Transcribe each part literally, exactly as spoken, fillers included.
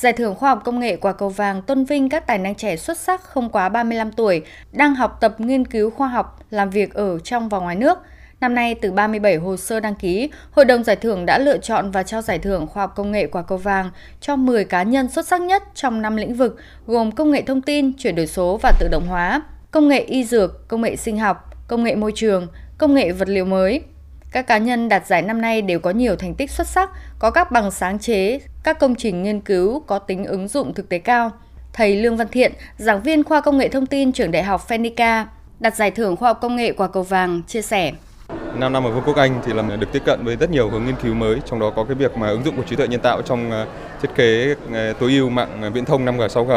Giải thưởng khoa học công nghệ Quả cầu vàng tôn vinh các tài năng trẻ xuất sắc không quá ba mươi lăm tuổi, đang học tập nghiên cứu khoa học, làm việc ở trong và ngoài nước. Năm nay, từ ba mươi bảy hồ sơ đăng ký, Hội đồng Giải thưởng đã lựa chọn và trao Giải thưởng Khoa học Công nghệ Quả cầu vàng cho mười cá nhân xuất sắc nhất trong năm lĩnh vực gồm công nghệ thông tin, chuyển đổi số và tự động hóa, công nghệ y dược, công nghệ sinh học, công nghệ môi trường, công nghệ vật liệu mới. Các cá nhân đạt giải năm nay đều có nhiều thành tích xuất sắc, có các bằng sáng chế, các công trình nghiên cứu có tính ứng dụng thực tế cao. Thầy Lương Văn Thiện, giảng viên Khoa Công nghệ Thông tin trường Đại học FENICA, đạt Giải thưởng Khoa học Công nghệ Quả cầu vàng, chia sẻ. năm năm ở Vương quốc Anh thì làm được tiếp cận với rất nhiều hướng nghiên cứu mới, trong đó có cái việc mà ứng dụng của trí tuệ nhân tạo trong thiết kế tối ưu mạng viễn thông năm G, sáu G.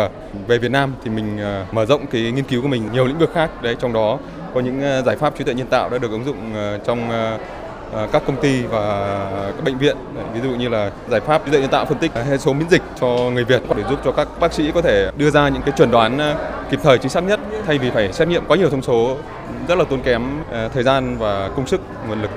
Về Việt Nam thì mình mở rộng cái nghiên cứu của mình nhiều lĩnh vực khác, đấy trong đó có những giải pháp trí tuệ nhân tạo đã được ứng dụng trong các công ty và các bệnh viện. Ví dụ như là giải pháp trí tuệ nhân tạo phân tích hệ số miễn dịch cho người Việt để giúp cho các bác sĩ có thể đưa ra những cái chuẩn đoán kịp thời chính xác nhất, thay vì phải xét nghiệm quá nhiều thông số rất là tốn kém thời gian và công sức, nguồn lực.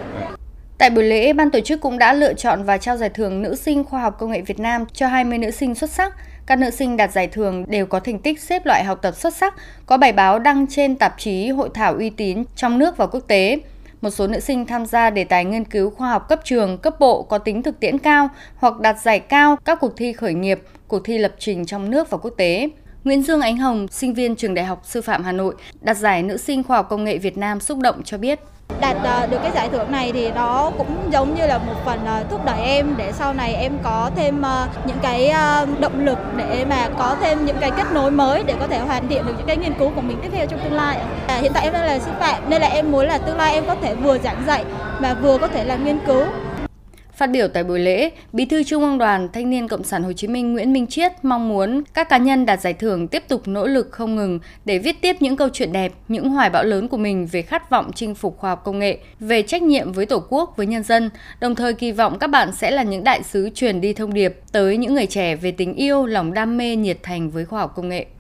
Tại buổi lễ, ban tổ chức cũng đã lựa chọn và trao giải thưởng nữ sinh khoa học công nghệ Việt Nam cho hai mươi nữ sinh xuất sắc. Các nữ sinh đạt giải thưởng đều có thành tích xếp loại học tập xuất sắc, có bài báo đăng trên tạp chí, hội thảo uy tín trong nước và quốc tế. Một số nữ sinh tham gia đề tài nghiên cứu khoa học cấp trường, cấp bộ có tính thực tiễn cao hoặc đạt giải cao các cuộc thi khởi nghiệp, cuộc thi lập trình trong nước và quốc tế. Nguyễn Dương Ánh Hồng, sinh viên trường Đại học Sư phạm Hà Nội, đạt giải nữ sinh khoa học công nghệ Việt Nam xúc động cho biết. Đạt được cái giải thưởng này thì nó cũng giống như là một phần thúc đẩy em để sau này em có thêm những cái động lực để mà có thêm những cái kết nối mới để có thể hoàn thiện được những cái nghiên cứu của mình tiếp theo trong tương lai. Hiện tại em đang là sư phạm nên là em muốn là tương lai em có thể vừa giảng dạy mà vừa có thể làm nghiên cứu. Phát biểu tại buổi lễ, Bí thư Trung ương Đoàn Thanh niên Cộng sản Hồ Chí Minh Nguyễn Minh Chiết mong muốn các cá nhân đạt giải thưởng tiếp tục nỗ lực không ngừng để viết tiếp những câu chuyện đẹp, những hoài bão lớn của mình về khát vọng chinh phục khoa học công nghệ, về trách nhiệm với Tổ quốc, với nhân dân. Đồng thời kỳ vọng các bạn sẽ là những đại sứ truyền đi thông điệp tới những người trẻ về tình yêu, lòng đam mê, nhiệt thành với khoa học công nghệ.